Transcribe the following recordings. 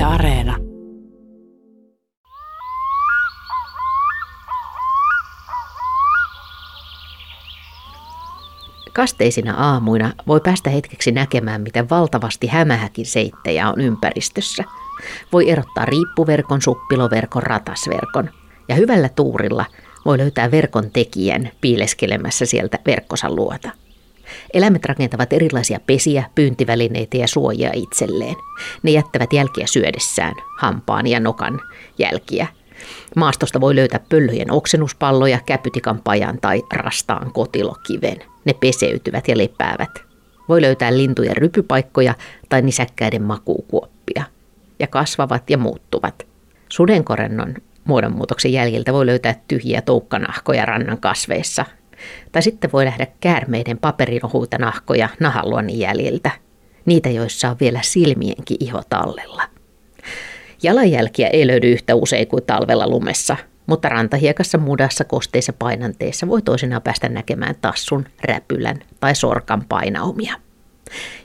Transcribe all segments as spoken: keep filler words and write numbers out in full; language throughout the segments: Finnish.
Yle Areena. Kasteisina aamuina voi päästä hetkeksi näkemään, miten valtavasti hämähäkin seittejä on ympäristössä. Voi erottaa riippuverkon, suppiloverkon, ratasverkon. Ja hyvällä tuurilla voi löytää verkon tekijän piileskelemässä sieltä verkkonsa luota. Eläimet rakentavat erilaisia pesiä, pyyntivälineitä ja suojia itselleen. Ne jättävät jälkiä syödessään, hampaan ja nokan jälkiä. Maastosta voi löytää pöllöjen oksennuspalloja, käpytikan pajan tai rastaan kotilokiven. Ne peseytyvät ja lepäävät. Voi löytää lintujen rypypaikkoja tai nisäkkäiden makuukuoppia. Ja kasvavat ja muuttuvat. Sudenkorennon muodonmuutoksen jäljiltä voi löytää tyhjiä toukkanahkoja rannan kasveissa. Tai sitten voi nähdä käärmeiden paperilohuita nahkoja nahanluonnin jäljiltä. Niitä, joissa on vielä silmienkin iho tallella. Jalanjälkiä ei löydy yhtä usein kuin talvella lumessa, mutta rantahiekassa, mudassa, kosteissa painanteissa voi toisinaan päästä näkemään tassun, räpylän tai sorkan painaumia.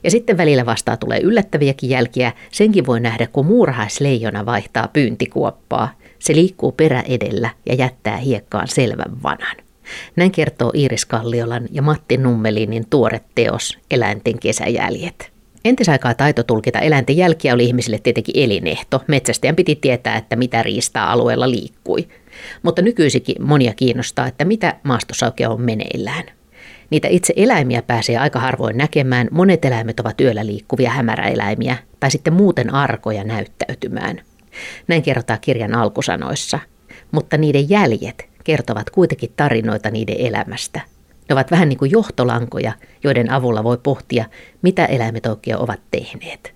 Ja sitten välillä vastaan tulee yllättäviäkin jälkiä, senkin voi nähdä, kun muurahaisleijona vaihtaa pyyntikuoppaa. Se liikkuu perä edellä ja jättää hiekkaan selvän vanan. Näin kertoo Iiris Kalliolan ja Matti Nummelinin tuore teos Eläinten kesäjäljet. Entisaikaa taito tulkita eläinten jälkiä oli ihmisille tietenkin elinehto. Metsästäjän piti tietää, että mitä riistaa alueella liikkui. Mutta nykyisikin monia kiinnostaa, että mitä maastossa oikein on meneillään. Niitä itse eläimiä pääsee aika harvoin näkemään. Monet eläimet ovat yöllä liikkuvia hämäräeläimiä tai sitten muuten arkoja näyttäytymään. Näin kerrotaan kirjan alkusanoissa. Mutta niiden jäljet kertovat kuitenkin tarinoita niiden elämästä. Ne ovat vähän niin kuin johtolankoja, joiden avulla voi pohtia, mitä eläimet oikein ovat tehneet.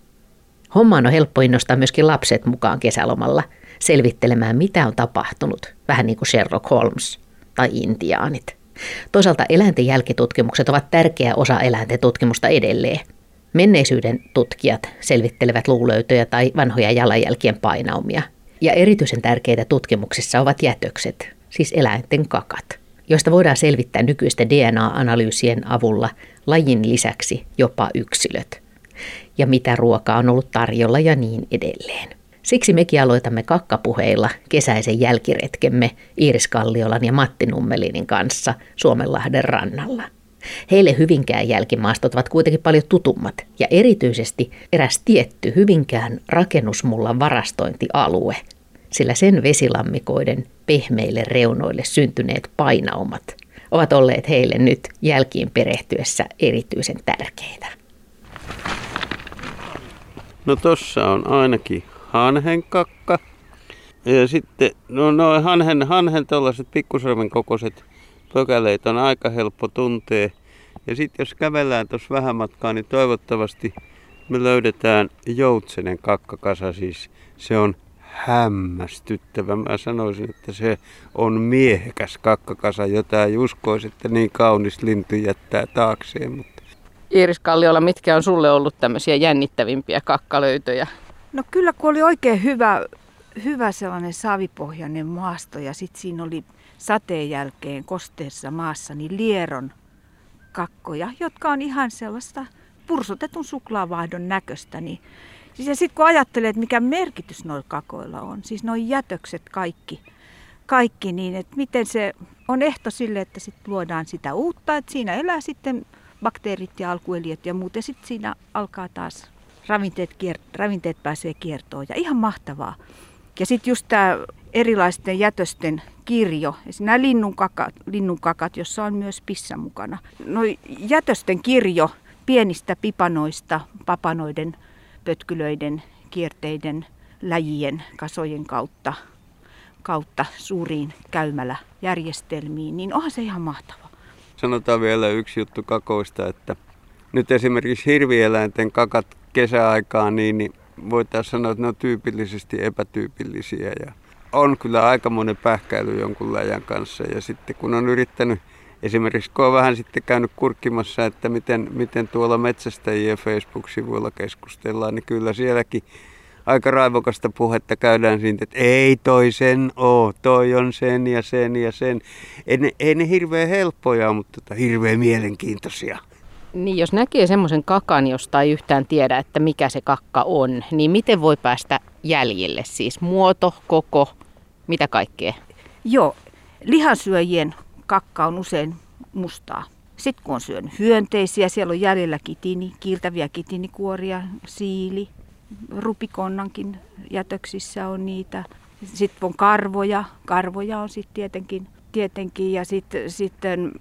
Hommaan on helppo innostaa myöskin lapset mukaan kesälomalla, selvittelemään mitä on tapahtunut, vähän niin kuin Sherlock Holmes tai intiaanit. Toisaalta eläinten jälkitutkimukset ovat tärkeä osa eläinten tutkimusta edelleen. Menneisyyden tutkijat selvittelevät luulöytöjä tai vanhoja jalanjälkien painaumia. Ja erityisen tärkeitä tutkimuksissa ovat jätökset, siis eläinten kakat, joista voidaan selvittää nykyisten D N A-analyysien avulla lajin lisäksi jopa yksilöt, ja mitä ruokaa on ollut tarjolla ja niin edelleen. Siksi mekin aloitamme kakkapuheilla kesäisen jälkiretkemme Iiris Kalliolan ja Matti Nummelinin kanssa Suomenlahden rannalla. Heille Hyvinkään jälkimaastot ovat kuitenkin paljon tutummat, ja erityisesti eräs tietty Hyvinkään rakennusmullan varastointialue, sillä sen vesilammikoiden pehmeille reunoille syntyneet painaumat ovat olleet heille nyt jälkiin perehtyessä erityisen tärkeitä. No tossa on ainakin hanhenkakka. Ja sitten no noin hanhen, hanhen tällaiset pikkusormen kokoiset pökäleit on aika helppo tuntea. Ja sitten jos kävellään tuossa vähän matkaa, niin toivottavasti me löydetään joutsenen kakkakasa. Siis se on hämmästyttävä. Mä sanoisin, että se on miehekäs kakkakasa, jota ei uskoisi, että niin kaunis lintu jättää taakseen. Mutta Iiris Kalliola, mitkä on sulle ollut tämmöisiä jännittävimpiä kakkalöytöjä? No kyllä, kun oli oikein hyvä, hyvä sellainen savipohjainen maasto ja sitten siinä oli sateen jälkeen kosteessa maassa niin lieron kakkoja, jotka on ihan sellaista pursotetun suklaavaahdon näköistä, niin ja sitten kun ajattelee, että mikä merkitys noilla kakoilla on, siis nuo jätökset kaikki, kaikki niin että miten se on ehto sille, että sitten luodaan sitä uutta, että siinä elää sitten bakteerit ja alkueliöt ja muuten sitten siinä alkaa taas ravinteet, kier- ravinteet pääsee kiertoon ja ihan mahtavaa. Ja sitten just tämä erilaisten jätösten kirjo, nämä linnunkakat, linnunkakat, jossa on myös pissa mukana. No jätösten kirjo pienistä pipanoista, papanoiden, pötkylöiden, kierteiden, läjien, kasojen kautta, kautta suuriin käymäläjärjestelmiin, niin onhan se ihan mahtava. Sanotaan vielä yksi juttu kakoista, että nyt esimerkiksi hirvieläinten kakat kesäaikaan, niin, niin voitaisiin sanoa, että ne on tyypillisesti epätyypillisiä. Ja on kyllä aikamoinen pähkäily jonkun läjän kanssa ja sitten kun on yrittänyt, esimerkiksi kun on vähän sitten käynyt kurkkimassa, että miten, miten tuolla metsästäjien Facebook-sivuilla keskustellaan, niin kyllä sielläkin aika raivokasta puhetta käydään siitä, että ei toi sen oo, toi on sen ja sen ja sen. Ei ne, ei ne hirveän helppoja, mutta tota, hirveän mielenkiintoisia. Niin, jos näkee semmoisen kakan, josta ei yhtään tiedä, että mikä se kakka on, niin miten voi päästä jäljille? Siis muoto, koko, mitä kaikkea? Joo, lihansyöjien kakka on usein mustaa. Sitten kun on syönyt hyönteisiä, siellä on jäljellä kitini, kiiltäviä kitinikuoria, siili, rupikonnankin jätöksissä on niitä. Sitten on karvoja, karvoja on sitten tietenkin, tietenkin ja sitten... sitten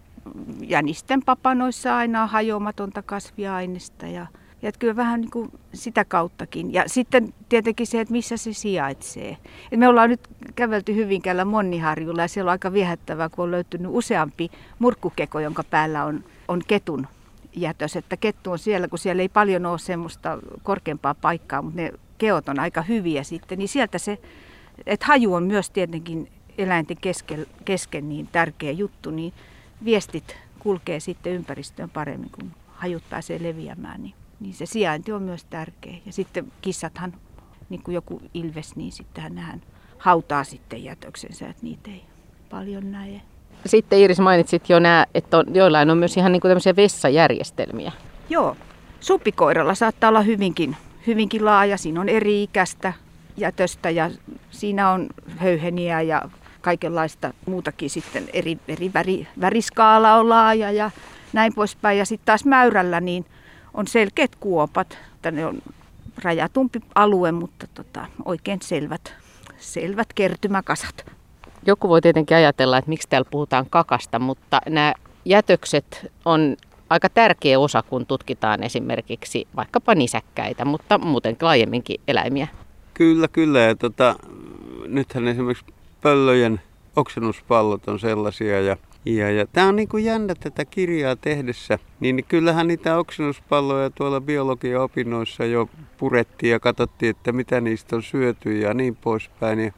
jänisten papanoissa aina on hajoamatonta kasviainesta ja, ja kyllä vähän niin kuin sitä kauttakin. Ja sitten tietenkin se, että missä se sijaitsee. Et me ollaan nyt kävelty Hyvinkäällä Monniharjulla ja siellä on aika viehättävää, kun on löytynyt useampi murkkukeko, jonka päällä on, on ketun jätös. Että kettu on siellä, kun siellä ei paljon ole semmoista korkeampaa paikkaa, mutta ne keot on aika hyviä sitten. Niin sieltä se, että haju on myös tietenkin eläinten kesken, kesken niin tärkeä juttu, niin viestit kulkee sitten ympäristöön paremmin, kun hajut pääsee leviämään, niin, niin se sijainti on myös tärkeä. Ja sitten kissathan, niin kuin joku ilves, niin sittenhän nehän hautaa sitten jätöksensä, että niitä ei paljon näe. Sitten Iiris mainitsit jo nämä, että on, joillain on myös ihan niin kuin tämmöisiä vessajärjestelmiä. Joo, supikoiralla saattaa olla hyvinkin, hyvinkin laaja, siinä on eri-ikäistä jätöstä ja siinä on höyheniä ja kaikenlaista muutakin sitten, eri, eri väri, väriskaala on laaja ja näin poispäin. Ja sitten taas mäyrällä niin on selkeät kuopat. Tänne on rajatumpi alue, mutta tota, oikein selvät, selvät kertymäkasat. Joku voi tietenkin ajatella, että miksi täällä puhutaan kakasta, mutta nämä jätökset on aika tärkeä osa, kun tutkitaan esimerkiksi vaikkapa nisäkkäitä, mutta muuten laajemminkin eläimiä. Kyllä, kyllä. Ja tota, nythän esimerkiksi pöllöjen oksennuspallot on sellaisia ja, ja, ja tämä on niin kuin jännä tätä kirjaa tehdessä, niin kyllähän niitä oksennuspalloja tuolla biologian opinnoissa jo purettiin ja katsottiin, että mitä niistä on syöty ja niin poispäin.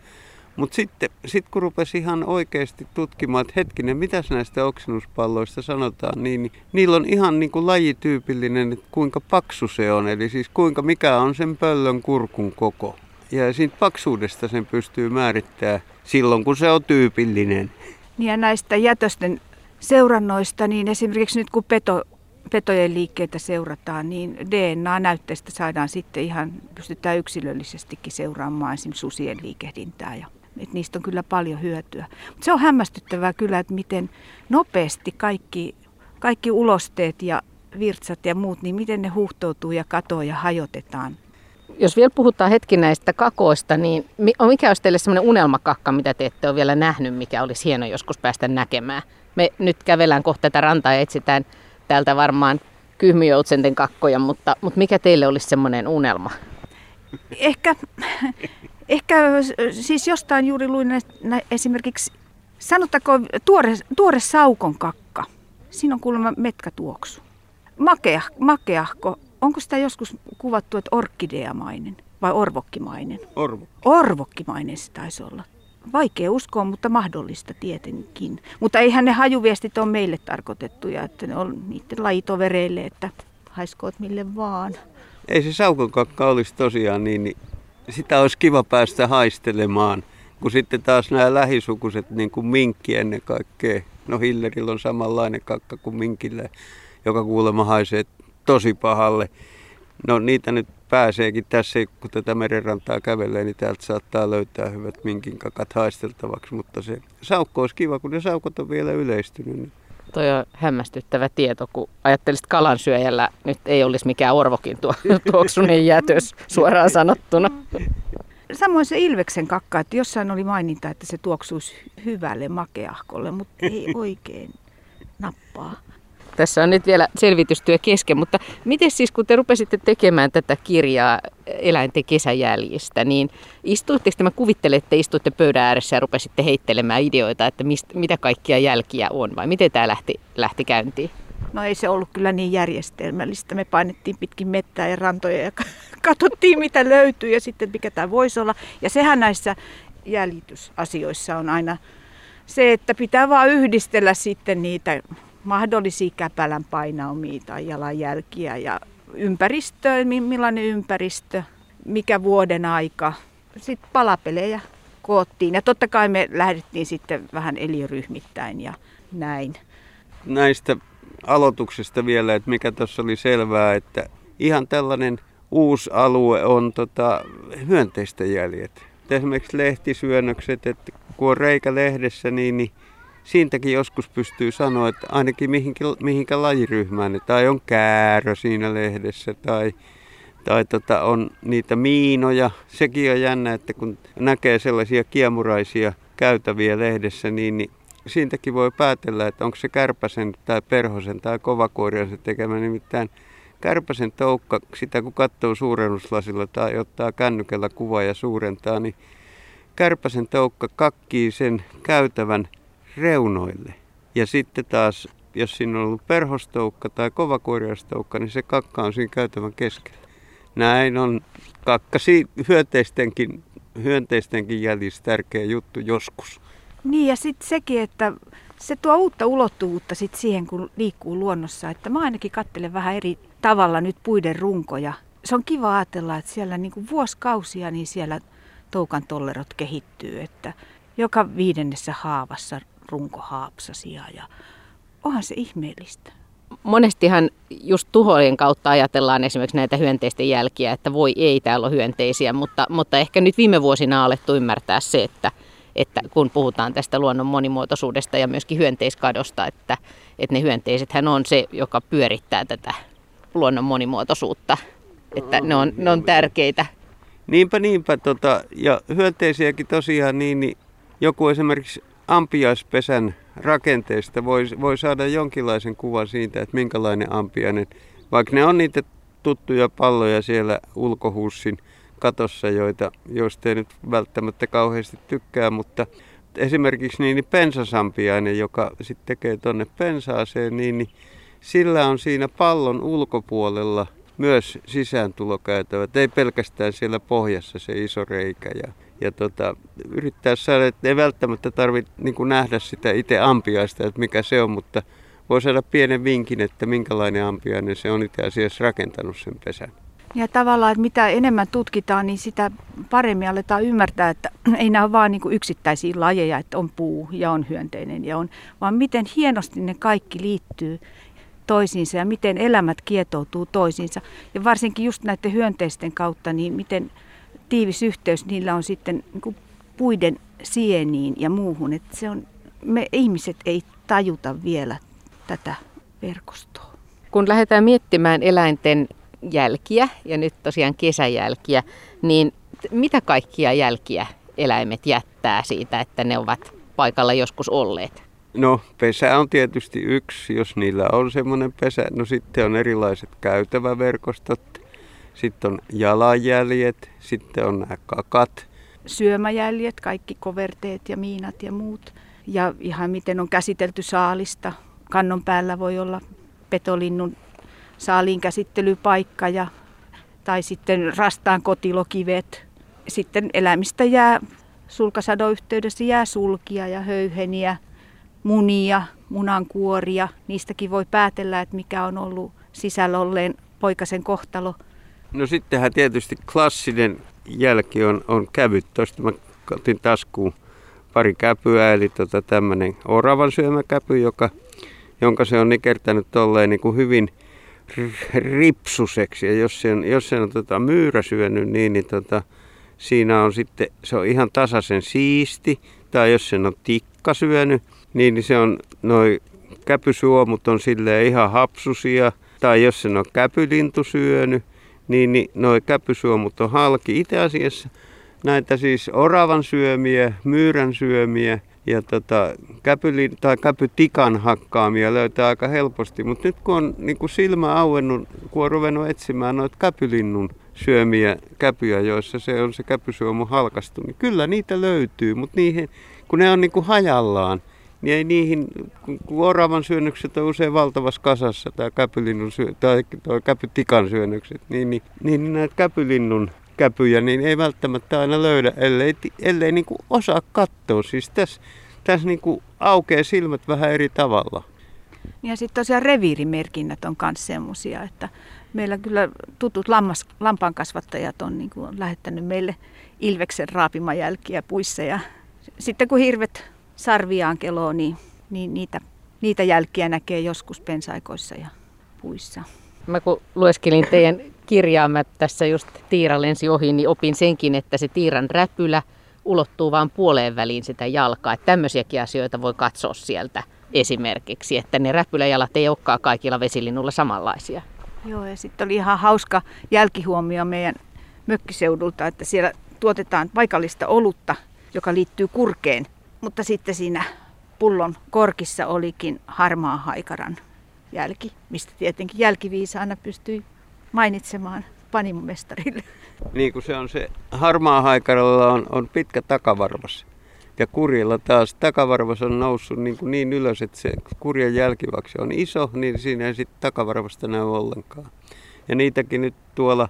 Mutta sitten sit kun rupesi ihan oikeasti tutkimaan, että hetkinen, mitäs näistä oksennuspalloista sanotaan, niin, niin niillä on ihan niin kuin lajityypillinen, että kuinka paksu se on, eli siis kuinka mikä on sen pöllön kurkun koko. Ja siitä paksuudesta sen pystyy määrittämään silloin, kun se on tyypillinen. Ja näistä jätösten seurannoista, niin esimerkiksi nyt kun peto, petojen liikkeitä seurataan, niin D N A-näytteistä saadaan sitten ihan, pystytään yksilöllisestikin seuraamaan esimerkiksi susien liikehdintää. Ja, et niistä on kyllä paljon hyötyä. Mut se on hämmästyttävää kyllä, että miten nopeasti kaikki, kaikki ulosteet ja virtsat ja muut, niin miten ne huuhtoutuu ja katoaa ja hajotetaan. Jos vielä puhutaan hetki näistä kakoista, niin mikä olisi teille sellainen unelmakakka, mitä te ette ole vielä nähnyt, mikä olisi hieno joskus päästä näkemään? Me nyt kävelään kohta tätä rantaa ja etsitään täältä varmaan kyhmyjoutsenten kakkoja, mutta, mutta mikä teille olisi semmoinen unelma? Ehkä, ehkä siis jostain juuri luin esimerkiksi, sanottakoon tuore, tuore saukon kakka. Siinä on kuulemma metkätuoksu. Makea, makeahko. Onko sitä joskus kuvattu, että orkkideamainen vai orvokkimainen? Orvo. Orvokkimainen se taisi olla. Vaikea uskoa, mutta mahdollista tietenkin. Mutta eihän ne hajuviestit ole meille tarkoitettuja, että ne on niiden lajitovereille, että haiskoot mille vaan. Ei se saukonkakka olisi tosiaan niin, niin sitä olisi kiva päästä haistelemaan, kun sitten taas nämä lähisukuiset, niin kuin minkki ennen kaikkea. No hillerillä on samanlainen kakka kuin minkillä, joka kuulemma haisee tosi pahalle. No niitä nyt pääseekin tässä, kun tätä merenrantaa kävelee, niin täältä saattaa löytää hyvät minkinkakat haisteltavaksi, mutta se saukko olisi kiva, kun ne saukot on vielä yleistynyt. Toi on hämmästyttävä tieto, kun ajattelisit kalansyöjällä nyt ei olisi mikään orvokin tuo tuoksunen jätös suoraan sanottuna. Samoin se ilveksen kakka, että jossain oli maininta, että se tuoksuisi hyvälle makeahkolle, mutta ei oikein nappaa. Tässä on nyt vielä selvitystyö kesken, mutta miten siis kun te rupesitte tekemään tätä kirjaa eläinten kesäjäljistä, niin istuitteko te, mä kuvittelen, että istuitte pöydän ääressä ja rupesitte heittelemään ideoita, että mistä, mitä kaikkia jälkiä on vai miten tämä lähti, lähti käyntiin? No ei se ollut kyllä niin järjestelmällistä. Me painettiin pitkin mettää ja rantoja ja katsottiin mitä löytyy ja sitten mikä tämä voisi olla. Ja sehän näissä jäljitysasioissa on aina se, että pitää vaan yhdistellä sitten niitä mahdollisia käpälän painaumia tai jalanjälkiä ja ympäristöä, millainen ympäristö, mikä vuoden aika. Sitten palapelejä koottiin ja totta kai me lähdettiin sitten vähän eliöryhmittäin ja näin. Näistä aloituksesta vielä, että mikä tuossa oli selvää, että ihan tällainen uusi alue on tota, hyönteisten jäljet. Esimerkiksi lehtisyönnökset, että kun on reikä lehdessä, niin, niin siitäkin joskus pystyy sanoa, että ainakin mihinkä, mihinkä lajiryhmään ne, tai on käärö siinä lehdessä, tai, tai tota, on niitä miinoja. Sekin on jännä, että kun näkee sellaisia kiemuraisia käytäviä lehdessä, niin, niin siitäkin voi päätellä, että onko se kärpäsen tai perhosen tai kovakoiriaisen tekemä. Nimittäin kärpäsen toukka, sitä kun katsoo suurennuslasilla tai ottaa kännykällä kuvaa ja suurentaa, niin kärpäsen toukka kakkii sen käytävän reunoille. Ja sitten taas, jos siinä on ollut perhostoukka tai kovakoiriaistoukka, niin se kakka on siinä käytävän keskellä. Näin on kakkasi hyönteistenkin, hyönteistenkin jäljissä tärkeä juttu joskus. Niin ja sitten sekin, että se tuo uutta ulottuvuutta sit siihen, kun liikkuu luonnossa. Että mä ainakin katselen vähän eri tavalla nyt puiden runkoja. Se on kiva ajatella, että siellä niinku vuosikausia niin siellä toukan tollerot kehittyy. Että joka viidennessä haavassa runko haapsasia ja onhan se ihmeellistä. Monestihan just tuhojen kautta ajatellaan esimerkiksi näitä hyönteisten jälkiä, että voi ei, täällä on hyönteisiä, mutta, mutta ehkä nyt viime vuosina on alettu ymmärtää se, että, että kun puhutaan tästä luonnon monimuotoisuudesta ja myöskin hyönteiskadosta, että, että ne hyönteisethän on se, joka pyörittää tätä luonnon monimuotoisuutta, että ne on, ne on tärkeitä. Niinpä, niinpä. Tota, ja hyönteisiäkin tosiaan niin, niin joku esimerkiksi ampiaispesän rakenteesta voi, voi saada jonkinlaisen kuvan siitä, että minkälainen ampiainen, vaikka ne on niitä tuttuja palloja siellä ulkohuussin katossa, joita, joista ei nyt välttämättä kauheasti tykkää, mutta esimerkiksi niin, niin pensasampiainen, joka sitten tekee tuonne pensaaseen, niin, niin sillä on siinä pallon ulkopuolella myös sisääntulokäytävät, ei pelkästään siellä pohjassa se iso reikä. Ja, ja tota, yrittää saada, että ei välttämättä tarvitse niin kuin nähdä sitä itse ampiaista, että mikä se on, mutta voi saada pienen vinkin, että minkälainen ampiainen se on itse asiassa rakentanut sen pesän. Ja tavallaan, että mitä enemmän tutkitaan, niin sitä paremmin aletaan ymmärtää, että ei nämä ole vaan niin kuin yksittäisiä lajeja, että on puu ja on hyönteinen ja on, vaan miten hienosti ne kaikki liittyy toisiinsa ja miten elämät kietoutuu toisiinsa. Ja varsinkin just näiden hyönteisten kautta, niin miten tiivis yhteys niillä on sitten niin puiden sieniin ja muuhun. Että se on, me ihmiset ei tajuta vielä tätä verkostoa. Kun lähdetään miettimään eläinten jälkiä ja nyt tosiaan kesäjälkiä, niin mitä kaikkia jälkiä eläimet jättää siitä, että ne ovat paikalla joskus olleet? No pesä on tietysti yksi, jos niillä on semmoinen pesä. No sitten on erilaiset käytäväverkostot, sitten on jalanjäljet, sitten on nämä kakat. Syömäjäljet, kaikki koverteet ja miinat ja muut. Ja ihan miten on käsitelty saalista. Kannon päällä voi olla petolinnun saaliin käsittelypaikka ja, tai sitten rastaan kotilokivet. Sitten eläimistä jää sulkasadon yhteydessä jää sulkia ja höyheniä. Munia, munankuoria, niistäkin voi päätellä, että mikä on ollut sisällä olleen poikasen kohtalo. No sittenhän tietysti klassinen jälki on, on kävyt. Tuosta mä otin taskuun pari käpyä, eli tota tämmöinen oravan syömäkäpy, joka, jonka se on nikertänyt tolleen niin kuin hyvin ripsuseksi. Ja jos sen, jos sen on tota myyrä syönyt, niin, niin tota, siinä on sitten, se on ihan tasaisen siisti, tai jos sen on tikka syönyt, niin se on, noi käpysuomut on silleen ihan hapsusia, tai jos sen on käpylintu syönyt, niin, niin noi käpysuomut on halki. Itse asiassa näitä siis oravan syömiä, myyrän syömiä ja tota, käpylin, tai käpytikan hakkaamia löytää aika helposti, mutta nyt kun on niin kun silmä auennut, kun on ruvennut etsimään noita käpylinnun syömiä käpyjä, joissa se on se käpysuomu halkastu, niin kyllä niitä löytyy, mutta niihin, kun ne on niin kuin hajallaan, niin ei niihin, kun oravan syönnökset on usein valtavassa kasassa tai, käpylinnun syö, tai käpytikan syönnökset, niin, niin, niin näitä käpylinnun käpyjä niin ei välttämättä aina löydä, ellei, ellei niin kuin osaa katsoa. Siis tässä, tässä niin kuin aukeaa silmät vähän eri tavalla. Ja sitten tosiaan reviirimerkinnät on myös semmoisia, että meillä kyllä tutut lammas, lampaankasvattajat on niin kuin lähettänyt meille ilveksen raapimajälkiä puissa ja sitten kun hirvet sarviaan keloo, niin, niin niitä niitä jälkiä näkee joskus pensaikoissa ja puissa. Mä kun lueskelin teidän kirjaa, mä tässä just tiira lensi ohi, niin opin senkin, että se tiiran räpylä ulottuu vaan puoleen väliin sitä jalkaa. Että tämmöisiäkin asioita voi katsoa sieltä esimerkiksi, että ne räpyläjalat ei olekaan kaikilla vesilinnulla samanlaisia. Joo, ja sitten oli ihan hauska jälkihuomio meidän mökkiseudulta, että siellä tuotetaan paikallista olutta, joka liittyy kurkeen. Mutta sitten siinä pullon korkissa olikin harmaa haikaran jälki, mistä tietenkin jälkiviisaana pystyi mainitsemaan panimomestarille. Niin kuin se on se, harmaa haikaralla on, on pitkä takavarvas. Ja kurjella taas takavarvas on noussut niin, kuin niin ylös, että se kurjen jälkivaksi on iso, niin siinä ei sitten takavarvasta näy ollenkaan. Ja niitäkin nyt tuolla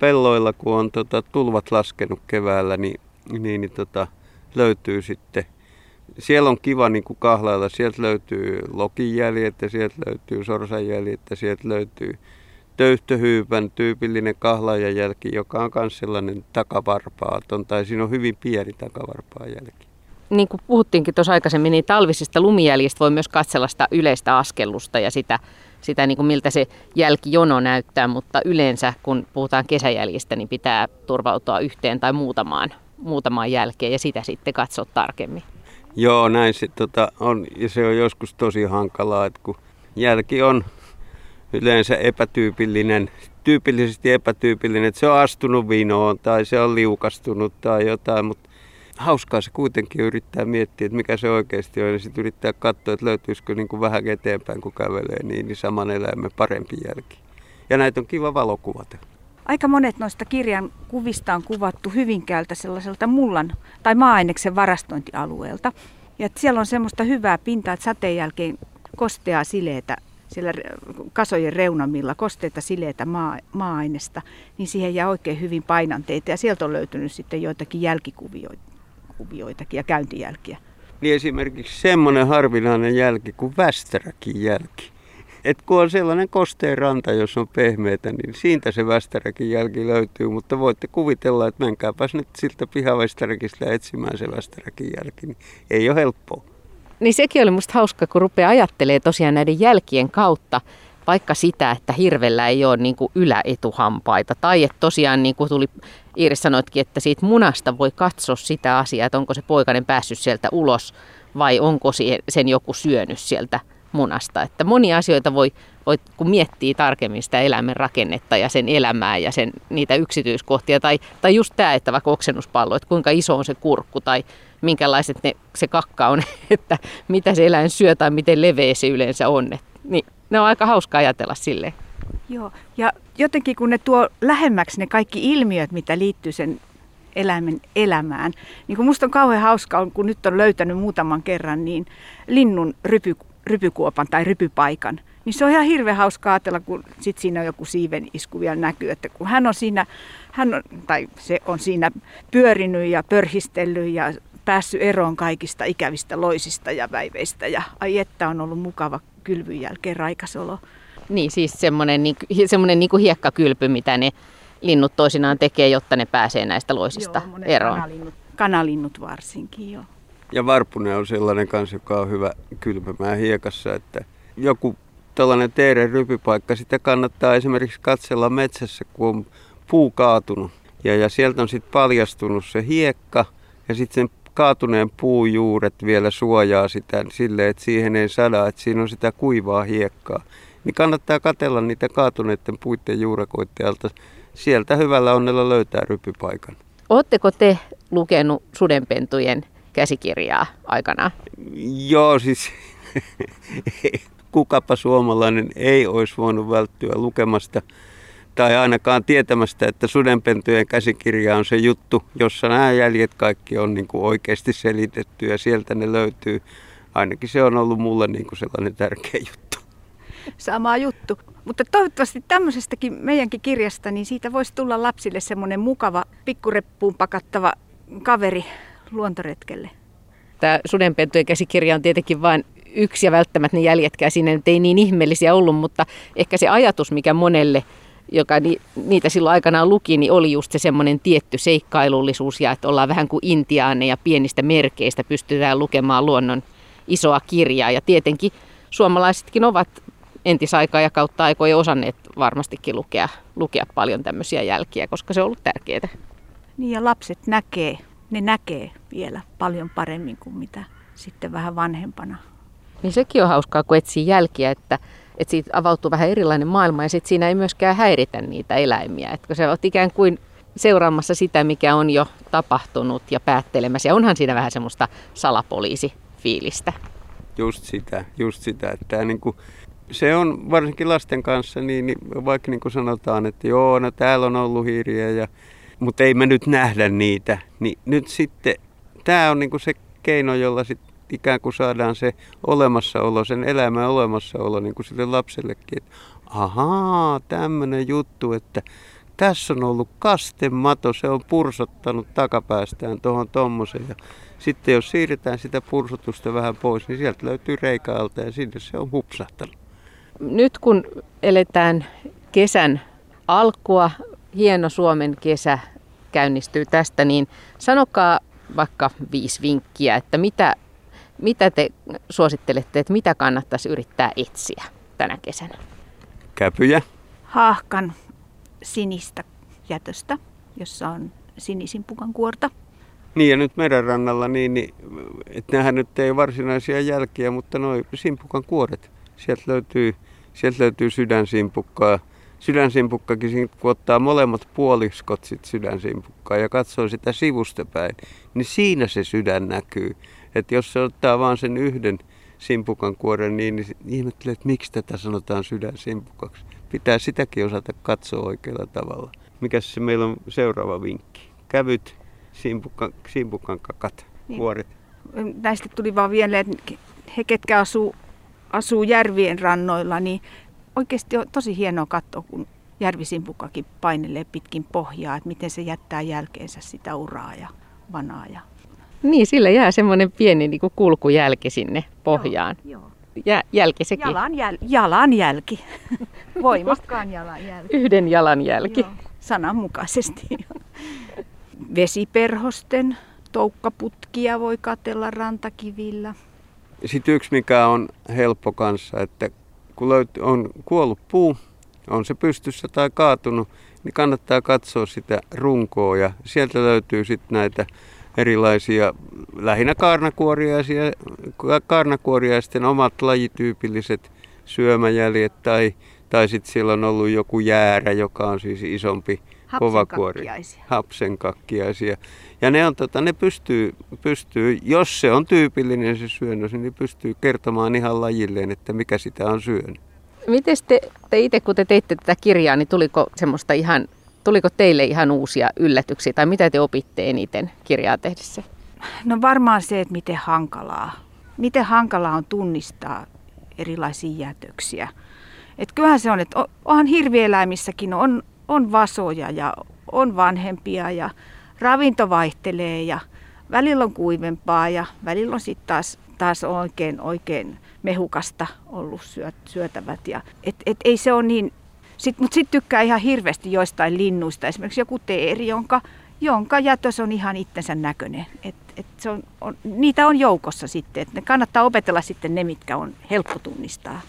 pelloilla, kun on tota, tulvat laskenut keväällä, niin, niin, niin tota, löytyy sitten. Siellä on kiva niin kuin kahlailla. Sieltä löytyy lokijäljet ja sieltä löytyy sorsanjäljet ja sieltä löytyy töyhtöhyypän tyypillinen kahlaajajälki, joka on myös sellainen takavarpaaton, tai siinä on hyvin pieni takavarpaajälki. Niin kuin puhuttiinkin tuossa aikaisemmin, niin talvisista lumijäljistä voi myös katsella sitä yleistä askellusta ja sitä, sitä niin kuin miltä se jälkijono näyttää, mutta yleensä kun puhutaan kesäjäljistä, niin pitää turvautua yhteen tai muutamaan, muutamaan jälkeen ja sitä sitten katsoa tarkemmin. Joo, näin se tota, on, ja se on joskus tosi hankalaa, että kun jälki on yleensä epätyypillinen, tyypillisesti epätyypillinen, että se on astunut vinoon tai se on liukastunut tai jotain, mutta hauskaa se kuitenkin yrittää miettiä, että mikä se oikeasti on, ja sitten yrittää katsoa, että löytyisikö niin kuin vähän eteenpäin, kun kävelee, niin, niin saman eläimen parempi jälki. Ja näitä on kiva valokuvata. Aika monet noista kirjan kuvista on kuvattu Hyvinkäältä sellaiselta mullan tai maa-aineksen varastointialueelta. Ja siellä on semmoista hyvää pintaa, että sateen jälkeen kosteaa sileetä siellä kasojen reunamilla, kosteita sileetä maa, maa-ainesta, niin siihen jää oikein hyvin painanteita. Ja sieltä on löytynyt sitten joitakin jälkikuvioitakin ja käyntijälkiä. Niin esimerkiksi semmoinen harvinainen jälki kuin västäräkin jälki. Et kun on sellainen kosteen ranta, jos on pehmeätä, niin siitä se västäräkin jälki löytyy. Mutta voitte kuvitella, että menkääpäs nyt siltä pihavästäräkistä etsimään se västäräkin jälki. Niin ei ole helppoa. Niin sekin oli musta hauska, kun rupeaa ajattelemaan tosiaan näiden jälkien kautta vaikka sitä, että hirvellä ei ole niin kuin yläetuhampaita. Tai että tosiaan, niin kuin tuli, Iiris sanoitkin, että siitä munasta voi katsoa sitä asiaa, että onko se poikainen päässyt sieltä ulos vai onko sen joku syönyt sieltä munasta. Että monia asioita voi, voi, kun miettii tarkemmin sitä eläimen rakennetta ja sen elämää ja sen, niitä yksityiskohtia, tai, tai just tämä, että vaikka oksennuspallo, että kuinka iso on se kurkku, tai minkälaiset ne, se kakka on, että mitä se eläin syö, tai miten leveä se yleensä on. Et, niin, ne on aika hauska ajatella silleen. Joo, ja jotenkin kun ne tuo lähemmäksi ne kaikki ilmiöt, mitä liittyy sen eläimen elämään, niin kun musta on kauhean hauska, kun nyt on löytänyt muutaman kerran, niin linnun rypy rypykuopan tai rypypaikan, niin se on ihan hirveän hauska ajatella, kun sit siinä on joku siiven isku vielä näkyy, että kun hän on siinä, hän on, tai se on siinä pyörinyt ja pörhistellyt ja päässyt eroon kaikista ikävistä loisista ja väiveistä, ja ai että on ollut mukava kylvyn jälkeen raikas olo. Niin, siis semmoinen niin kuin hiekkakylpy, mitä ne linnut toisinaan tekee, jotta ne pääsee näistä loisista joo, eroon. Kanalinnut, kanalinnut varsinkin, joo. Ja varpunen on sellainen kanssa, joka on hyvä kylpämään hiekassa, että joku tällainen teeren rypypaikka, sitä kannattaa esimerkiksi katsella metsässä, kun on puu kaatunut. Ja, ja sieltä on sitten paljastunut se hiekka ja sitten sen kaatuneen puun juuret vielä suojaa sitä silleen, että siihen ei sada, että siinä on sitä kuivaa hiekkaa. Niin kannattaa katsella niitä kaatuneiden puiden juurakoittajalta. Sieltä hyvällä onnella löytää rypypaikan. Oletteko te lukenut Sudenpentujen käsikirjaa aikana? Joo, siis kukapa suomalainen ei olisi voinut välttyä lukemasta tai ainakaan tietämästä, että Sudenpentujen käsikirja on se juttu, jossa nämä jäljet kaikki on niin kuin oikeasti selitetty ja sieltä ne löytyy. Ainakin se on ollut mulle niin kuin sellainen tärkeä juttu. Sama juttu. Mutta toivottavasti tämmöisestäkin meidänkin kirjasta, niin siitä voisi tulla lapsille semmoinen mukava, pikkureppuun pakattava kaveri luontoretkelle. Tämä Sudenpentujen käsikirja on tietenkin vain yksi ja välttämättä ne jäljetkään siinä nyt ei niin ihmeellisiä ollut, mutta ehkä se ajatus, mikä monelle, joka niitä silloin aikanaan luki, niin oli just se semmoinen tietty seikkailullisuus ja että ollaan vähän kuin intiaaneja ja pienistä merkeistä pystytään lukemaan luonnon isoa kirjaa ja tietenkin suomalaisetkin ovat entisaikaa ja kautta aikoja osanneet varmastikin lukea, lukea paljon tämmöisiä jälkiä, koska se on ollut tärkeää. Niin ja lapset näkee, ne näkee vielä paljon paremmin kuin mitä sitten vähän vanhempana. Niin sekin on hauskaa, kun etsii jälkiä, että, että siitä avautuu vähän erilainen maailma ja sitten siinä ei myöskään häiritä niitä eläimiä. Että kun sä oot ikään kuin seuraamassa sitä, mikä on jo tapahtunut ja päättelemässä. Ja onhan siinä vähän semmoista salapoliisifiilistä. Just sitä, just sitä. Että tämä niin kuin, se on varsinkin lasten kanssa, niin, niin vaikka niin kuin sanotaan, että joo, no täällä on ollut hiiriä, ja, mutta ei me nyt nähdä niitä. Niin nyt sitten tämä on niin kuin se keino, jolla sitten ikään kuin saadaan se olemassaolo, sen elämän olemassaolo niin kuin sille lapsellekin. Että ahaa, tämmöinen juttu, että tässä on ollut kastemato, se on pursottanut takapäästään tuohon tuommoisen. Ja sitten jos siirretään sitä pursotusta vähän pois, niin sieltä löytyy reikä alta ja sinne se on hupsahtanut. Nyt kun eletään kesän alkua, hieno Suomen kesä käynnistyy tästä, niin sanokaa vaikka viisi vinkkiä, että mitä, mitä te suosittelette, että mitä kannattaisi yrittää etsiä tänä kesänä? Käpyjä. Haahkan sinistä jätöstä, jossa on sinisimpukan kuorta. Niin ja nyt merenrannalla, niin, niin, että nämähän nyt ei ole varsinaisia jälkiä, mutta nuo simpukan kuoret. Sieltä löytyy, sieltä löytyy sydänsimpukkaa. Sydänsimpukkakin, kun ottaa molemmat puoliskot sit sydänsimpukkaa ja katsoo sitä sivusta päin, niin siinä se sydän näkyy. Että jos se ottaa vaan sen yhden simpukan kuoren, niin, niin ihmettelee, että miksi tätä sanotaan sydänsimpukaksi. Pitää sitäkin osata katsoa oikealla tavalla. Mikäs se meillä on seuraava vinkki? Kävyt, simpukan, simpukan kakat, kuoret. Niin. Näistä tuli vaan vielä, että he ketkä asuu, asuu järvien rannoilla, niin oikeasti on tosi hienoa katsoa, kun järvisimpukakin painelee pitkin pohjaa, että miten se jättää jälkeensä sitä uraa ja vanaa. Ja niin, sillä jää semmoinen pieni niin kuin kulkujälki sinne pohjaan. Joo, joo. Ja, jälki sekin. Jalanjäl- jalanjälki. Voimakkaan jalanjälki. Yhden jalanjälki. Joo, sananmukaisesti. Vesiperhosten toukkaputkia voi katsella rantakivillä. Sitten yksi, mikä on helppo kanssa, että kun löyt- on kuollut puu, on se pystyssä tai kaatunut, niin kannattaa katsoa sitä runkoa ja sieltä löytyy sitten näitä erilaisia lähinnä kaarnakuoriaisia, kaarnakuoriaisten omat lajityypilliset syömäjäljet tai, tai sitten siellä on ollut joku jäärä, joka on siis isompi kovakuori. Hapsenkakkiaisia. Ja ne, on, tota, ne pystyy, pystyy, jos se on tyypillinen se syönnös, niin ne pystyy kertomaan ihan lajilleen, että mikä sitä on syönyt. Miten te, te itse, kun te teitte tätä kirjaa, niin tuliko semmoista ihan... Tuliko teille ihan uusia yllätyksiä tai mitä te opitte eniten kirjaa tehdessä? No varmaan se, että miten hankalaa. Miten hankalaa on tunnistaa erilaisia jätöksiä. Et kyllähän se on, että onhan hirvieläimissäkin on, on vasoja ja on vanhempia ja ravinto vaihtelee ja välillä on kuivempaa ja välillä on sitten taas, taas oikein, oikein mehukasta ollut syötävät. Ja, et, et ei se ole niin... Sitten, mutta sitten tykkää ihan hirveästi joistain linnuista, esimerkiksi joku teeri, jonka, jonka jätös on ihan itsensä näköinen. Et, et se on, on, niitä on joukossa sitten, että kannattaa opetella sitten ne, mitkä on helppo tunnistaa.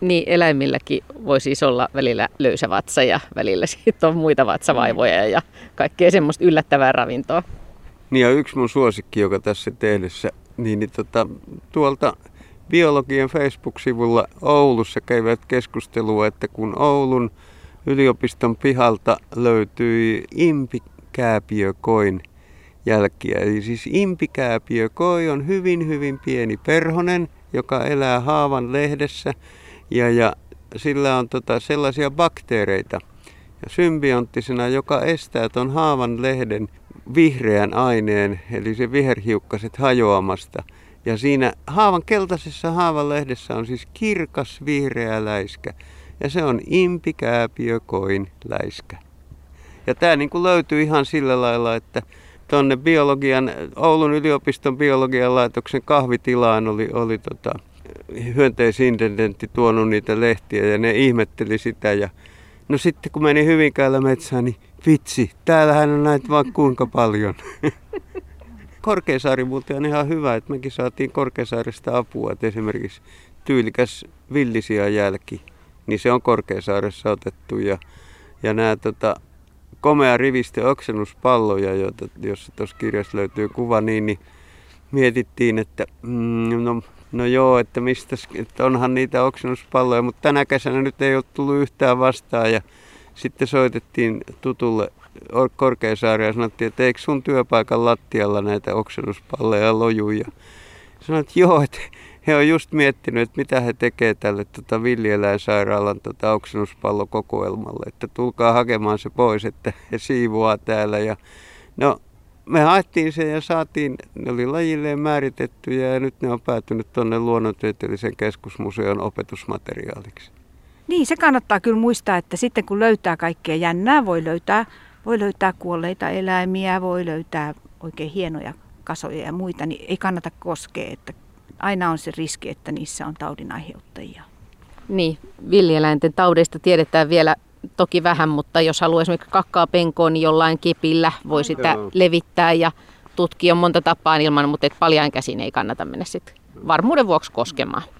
Niin, eläimilläkin voi siis olla välillä löysä vatsa ja välillä sitten on muita vatsavaivoja ja kaikkea semmoista yllättävää ravintoa. Niin ja yksi mun suosikki, joka tässä tehdessä, niin, niin tota, tuolta... Biologien Facebook-sivulla Oulussa kävivät keskustelua, että kun Oulun yliopiston pihalta löytyi impikääpiökoin jälkiä. Eli siis impikääpiökoi on hyvin, hyvin pieni perhonen, joka elää haavan lehdessä ja, ja sillä on tota sellaisia bakteereita ja symbionttisena, joka estää ton haavan lehden vihreän aineen, eli se viherhiukkaset hajoamasta. Ja siinä haavan keltaisessa haavan lehdessä on siis kirkas vihreä läiskä. Ja se on impikääpiökoin läiskä. Ja tämä niin kuin löytyy ihan sillä lailla, että tuonne biologian, Oulun yliopiston biologian laitoksen kahvitilaan oli, oli tota, hyönteisintendentti tuonut niitä lehtiä ja ne ihmetteli sitä. Ja no sitten kun meni Hyvinkäällä metsään, niin vitsi, täällähän on näitä vaan kuinka paljon. Korkeasaari muuten on ihan hyvä, että mekin saatiin Korkeasaaresta apua, että esimerkiksi tyylikäs villisiajälki, niin se on Korkeasaaressa otettu. Ja, ja nämä tota, komea riviste oksennuspalloja, joita, jos tuossa kirjassa löytyy kuva, niin, niin mietittiin, että mm, no, no joo, että, mistäs, että onhan niitä oksennuspalloja, mutta tänä kesänä nyt ei ole tullut yhtään vastaan. Ja sitten soitettiin tutulle Korkeasaareen ja sanottiin, että eikö sun työpaikan lattialla näitä oksennuspalleja lojuja. Sanoin, että joo, että he on just miettinyt, että mitä he tekee tälle tota villieläinsairaalan tota oksennuspallokokoelmalle, että tulkaa hakemaan se pois, että he siivoaa täällä. Ja no, me haettiin sen ja saatiin, ne oli lajilleen määritettyjä ja nyt ne on päätynyt tuonne luonnontieteellisen keskusmuseon opetusmateriaaliksi. Niin, se kannattaa kyllä muistaa, että sitten kun löytää kaikkea jännää, voi löytää, voi löytää kuolleita eläimiä, voi löytää oikein hienoja kasoja ja muita, niin ei kannata koskea, että aina on se riski, että niissä on taudin aiheuttajia. Niin, villieläinten taudeista tiedetään vielä toki vähän, mutta jos haluaa esimerkiksi kakkaa penkoon, niin jollain kepillä voi sitä Joo. levittää ja tutkia monta tapaa ilman, mutta paljain käsin ei kannata mennä sitten varmuuden vuoksi koskemaan.